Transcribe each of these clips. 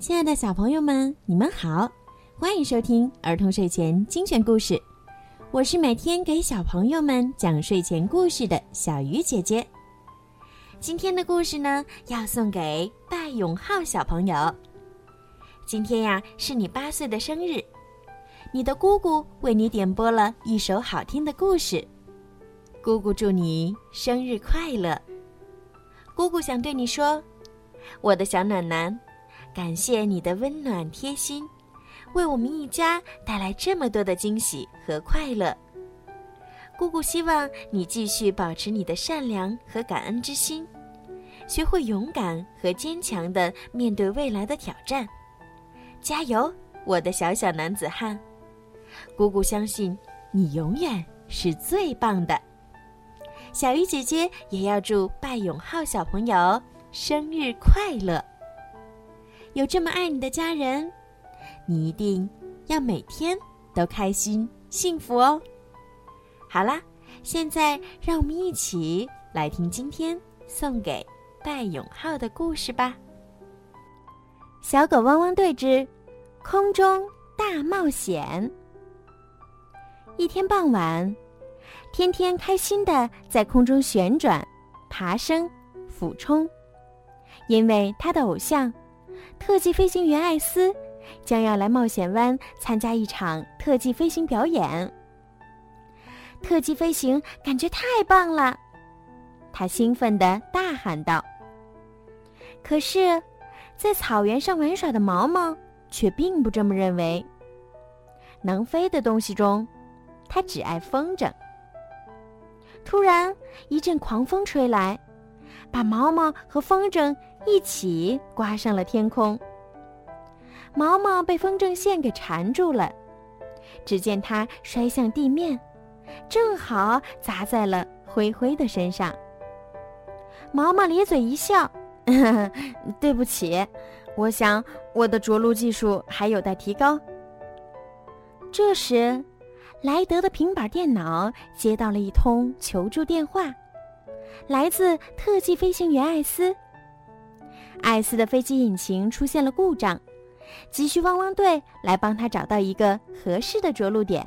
亲爱的小朋友们，你们好，欢迎收听儿童睡前精选故事。我是每天给小朋友们讲睡前故事的小鱼姐姐。今天的故事呢，要送给戴永浩小朋友。今天呀，是你8岁的生日，你的姑姑为你点播了一首好听的故事。姑姑祝你生日快乐。姑姑想对你说，我的小暖男，感谢你的温暖贴心，为我们一家带来这么多的惊喜和快乐。姑姑希望你继续保持你的善良和感恩之心，学会勇敢和坚强地面对未来的挑战。加油，我的小小男子汉！姑姑相信你永远是最棒的。小鱼姐姐也要祝戴永浩小朋友生日快乐。有这么爱你的家人，你一定要每天都开心幸福哦。好啦，现在让我们一起来听今天送给戴永浩的故事吧。小狗汪汪队之空中大冒险。一天傍晚，天天开心地在空中旋转、爬升、俯冲，因为他的偶像特技飞行员艾斯将要来冒险湾参加一场特技飞行表演。特技飞行感觉太棒了，他兴奋地大喊道。可是在草原上玩耍的毛毛却并不这么认为，能飞的东西中他只爱风筝。突然一阵狂风吹来，把毛毛和风筝一起刮上了天空。毛毛被风筝线给缠住了，只见它摔向地面，正好砸在了灰灰的身上。毛毛咧嘴一笑，呵呵，对不起，我想我的着陆技术还有待提高。这时，莱德的平板电脑接到了一通求助电话，来自特技飞行员艾斯。艾斯的飞机引擎出现了故障，急需汪汪队来帮他找到一个合适的着陆点。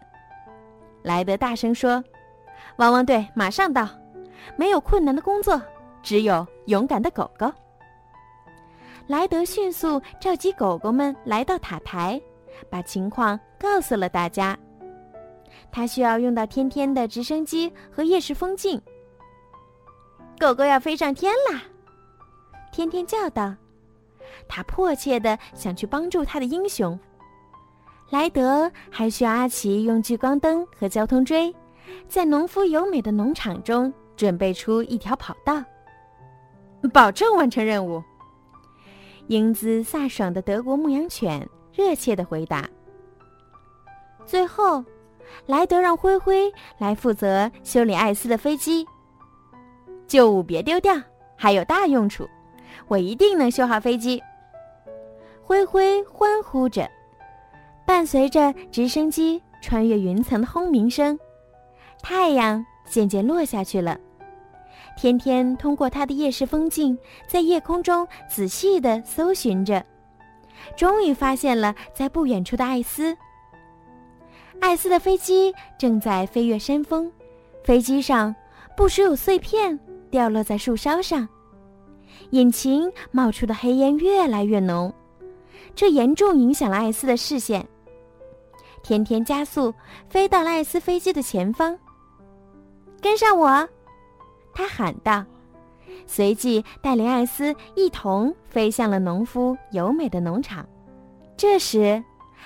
莱德大声说，汪汪队马上到，没有困难的工作，只有勇敢的狗狗。莱德迅速召集狗狗们来到塔台，把情况告诉了大家。他需要用到天天的直升机和夜视风镜。狗狗要飞上天啦！天天叫道，他迫切地想去帮助他的英雄。莱德还需要阿奇用聚光灯和交通锥，在农夫优美的农场中准备出一条跑道，保证完成任务。英姿飒爽的德国牧羊犬热切地回答。最后，莱德让灰灰来负责修理艾斯的飞机。旧物别丢掉，还有大用处。我一定能修好飞机。灰灰欢呼着，伴随着直升机穿越云层的轰鸣声，太阳渐渐落下去了。天天通过他的夜视风镜，在夜空中仔细地搜寻着，终于发现了在不远处的艾斯。艾斯的飞机正在飞越山峰，飞机上不时有碎片掉落在树梢上，引擎冒出的黑烟越来越浓，这严重影响了艾斯的视线。天天加速飞到了艾斯飞机的前方。跟上我，他喊道，随即带领艾斯一同飞向了农夫优美的农场。这时，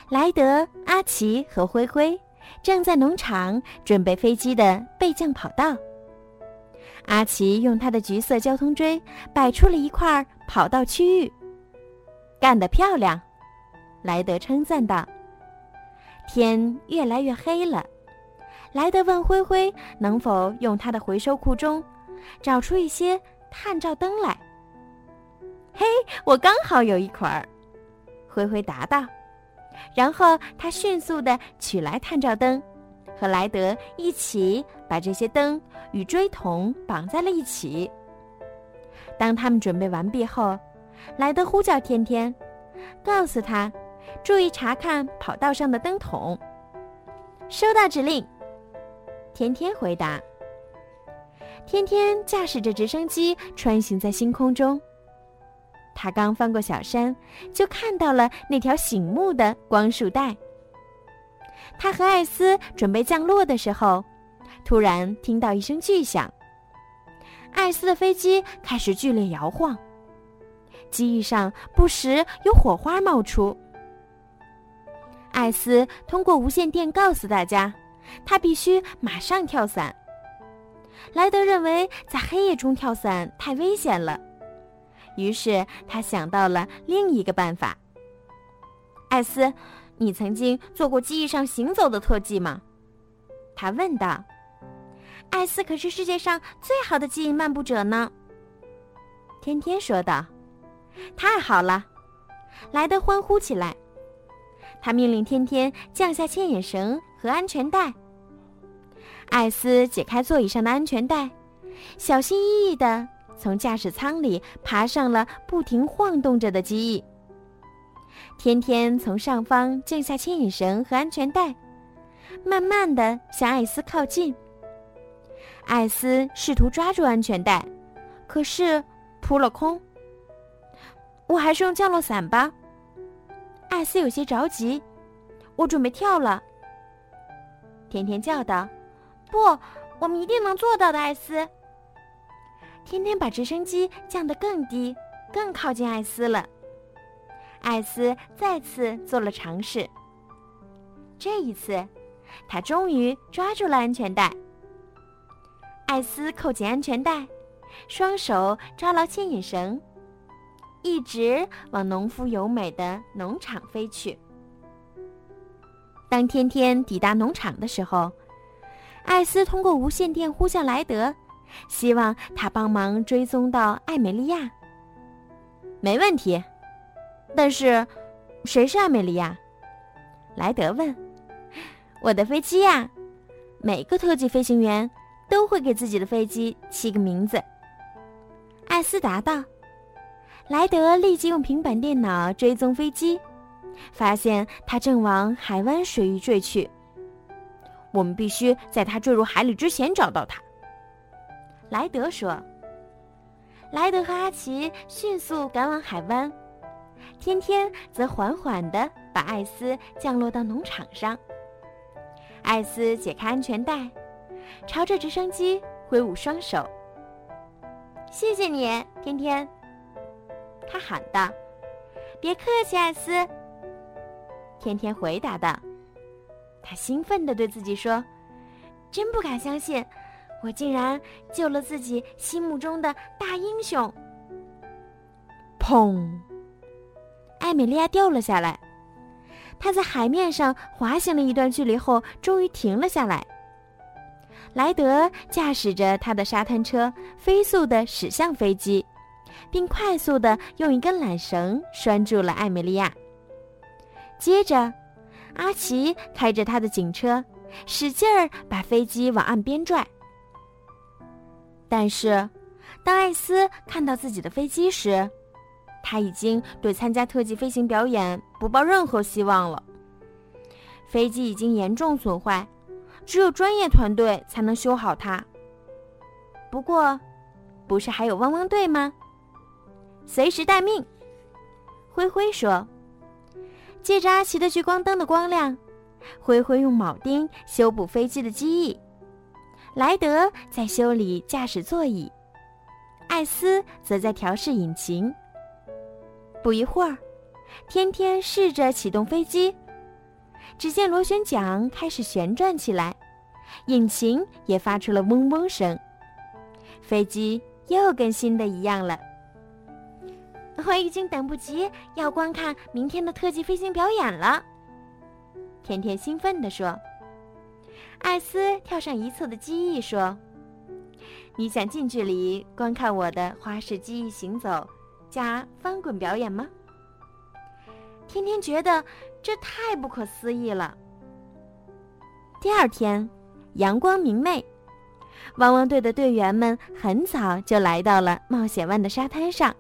莱德、阿奇和灰灰正在农场准备飞机的备降跑道。阿奇用他的橘色交通锥摆出了一块跑道区域。干得漂亮，莱德称赞道。天越来越黑了，莱德问灰灰能否用他的回收库中找出一些探照灯来。嘿，我刚好有一块儿，灰灰答道。然后他迅速地取来探照灯，和莱德一起把这些灯与锥筒绑在了一起。当他们准备完毕后，莱德呼叫天天，告诉他注意查看跑道上的灯筒。收到指令，天天回答。天天驾驶着直升机穿行在星空中，他刚翻过小山，就看到了那条醒目的光束带。他和艾斯准备降落的时候，突然听到一声巨响，艾斯的飞机开始剧烈摇晃，机翼上不时有火花冒出。艾斯通过无线电告诉大家，他必须马上跳伞。莱德认为在黑夜中跳伞太危险了，于是他想到了另一个办法。艾斯，你曾经做过机翼上行走的特技吗？他问道。艾斯可是世界上最好的机翼漫步者呢，天天说道。太好了，莱德欢呼起来。他命令天天降下牵引绳和安全带。艾斯解开座椅上的安全带，小心翼翼地从驾驶舱里爬上了不停晃动着的机翼。天天从上方降下牵引绳和安全带，慢慢地向艾斯靠近。艾斯试图抓住安全带，可是扑了空。我还是用降落伞吧，艾斯有些着急。我准备跳了，天天叫道。不，我们一定能做到的，艾斯。天天把直升机降得更低，更靠近艾斯了。艾斯再次做了尝试，这一次他终于抓住了安全带。艾斯扣紧安全带，双手抓牢牵引绳，一直往农夫尤美的农场飞去。当天天抵达农场的时候，艾斯通过无线电呼叫莱德，希望他帮忙追踪到艾美利亚。没问题，但是谁是艾美利亚？莱德问。我的飞机呀，每个特技飞行员都会给自己的飞机起个名字，艾斯答道。莱德立即用平板电脑追踪飞机，发现它正往海湾水域坠去。我们必须在它坠入海里之前找到它，莱德说。莱德和阿奇迅速赶往海湾，天天则缓缓地把艾斯降落到农场上。艾斯解开安全带，朝着直升机挥舞双手。谢谢你，天天，他喊道。别客气，艾斯，天天回答道。他兴奋地对自己说，真不敢相信，我竟然救了自己心目中的大英雄。砰！艾美利亚掉了下来，他在海面上滑行了一段距离后，终于停了下来。莱德驾驶着他的沙滩车飞速地驶向飞机，并快速地用一根缆绳拴住了艾美利亚。接着，阿奇开着他的警车，使劲儿把飞机往岸边拽。但是，当艾斯看到自己的飞机时，他已经对参加特技飞行表演不抱任何希望了。飞机已经严重损坏，只有专业团队才能修好它。不过，不是还有汪汪队吗？随时待命，灰灰说。借着阿奇的聚光灯的光亮，灰灰用铆钉修补飞机的机翼，莱德在修理驾驶座椅，艾斯则在调试引擎。不一会儿，天天试着启动飞机，只见螺旋桨开始旋转起来，引擎也发出了嗡嗡声，飞机又跟新的一样了。我已经等不及要观看明天的特技飞行表演了，天天兴奋地说。艾斯跳上一侧的机翼说，你想近距离观看我的花式机翼行走加翻滚表演吗？天天觉得这太不可思议了。第二天阳光明媚，汪汪队的队员们很早就来到了冒险湾的沙滩上，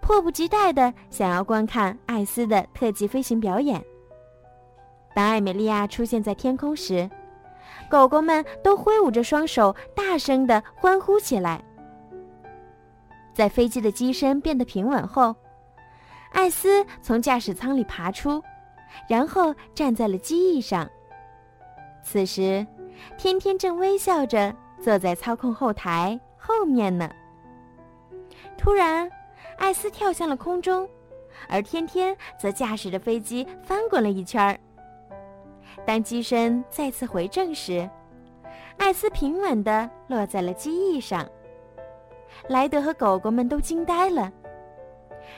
迫不及待地想要观看艾斯的特技飞行表演。当艾美利亚出现在天空时，狗狗们都挥舞着双手，大声地欢呼起来。在飞机的机身变得平稳后，艾斯从驾驶舱里爬出，然后站在了机翼上。此时，天天正微笑着坐在操控后台后面呢。突然，艾斯跳向了空中，而天天则驾驶着飞机翻滚了一圈儿。当机身再次回正时，艾斯平稳地落在了机翼上。莱德和狗狗们都惊呆了，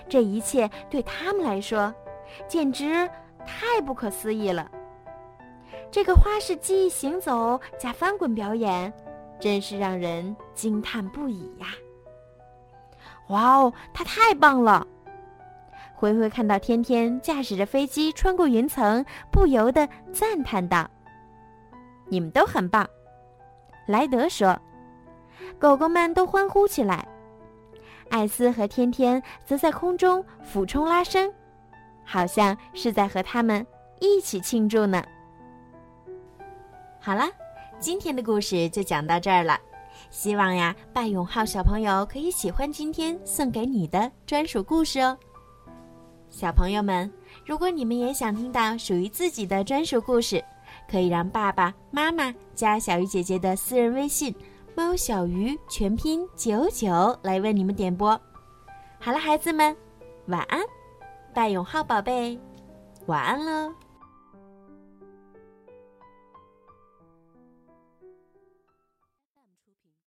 这一切对他们来说简直太不可思议了。这个花式机翼行走加翻滚表演真是让人惊叹不已呀！哇哦，它太棒了！灰灰看到天天驾驶着飞机穿过云层，不由得赞叹道：“你们都很棒。”莱德说。狗狗们都欢呼起来，艾斯和天天则在空中俯冲拉伸，好像是在和他们一起庆祝呢。好了，今天的故事就讲到这儿了。希望呀，拜永浩小朋友可以喜欢今天送给你的专属故事哦。小朋友们，如果你们也想听到属于自己的专属故事，可以让爸爸妈妈加小鱼姐姐的私人微信猫小鱼全拼99来为你们点播。好了，孩子们，晚安，拜永浩宝贝，晚安喽。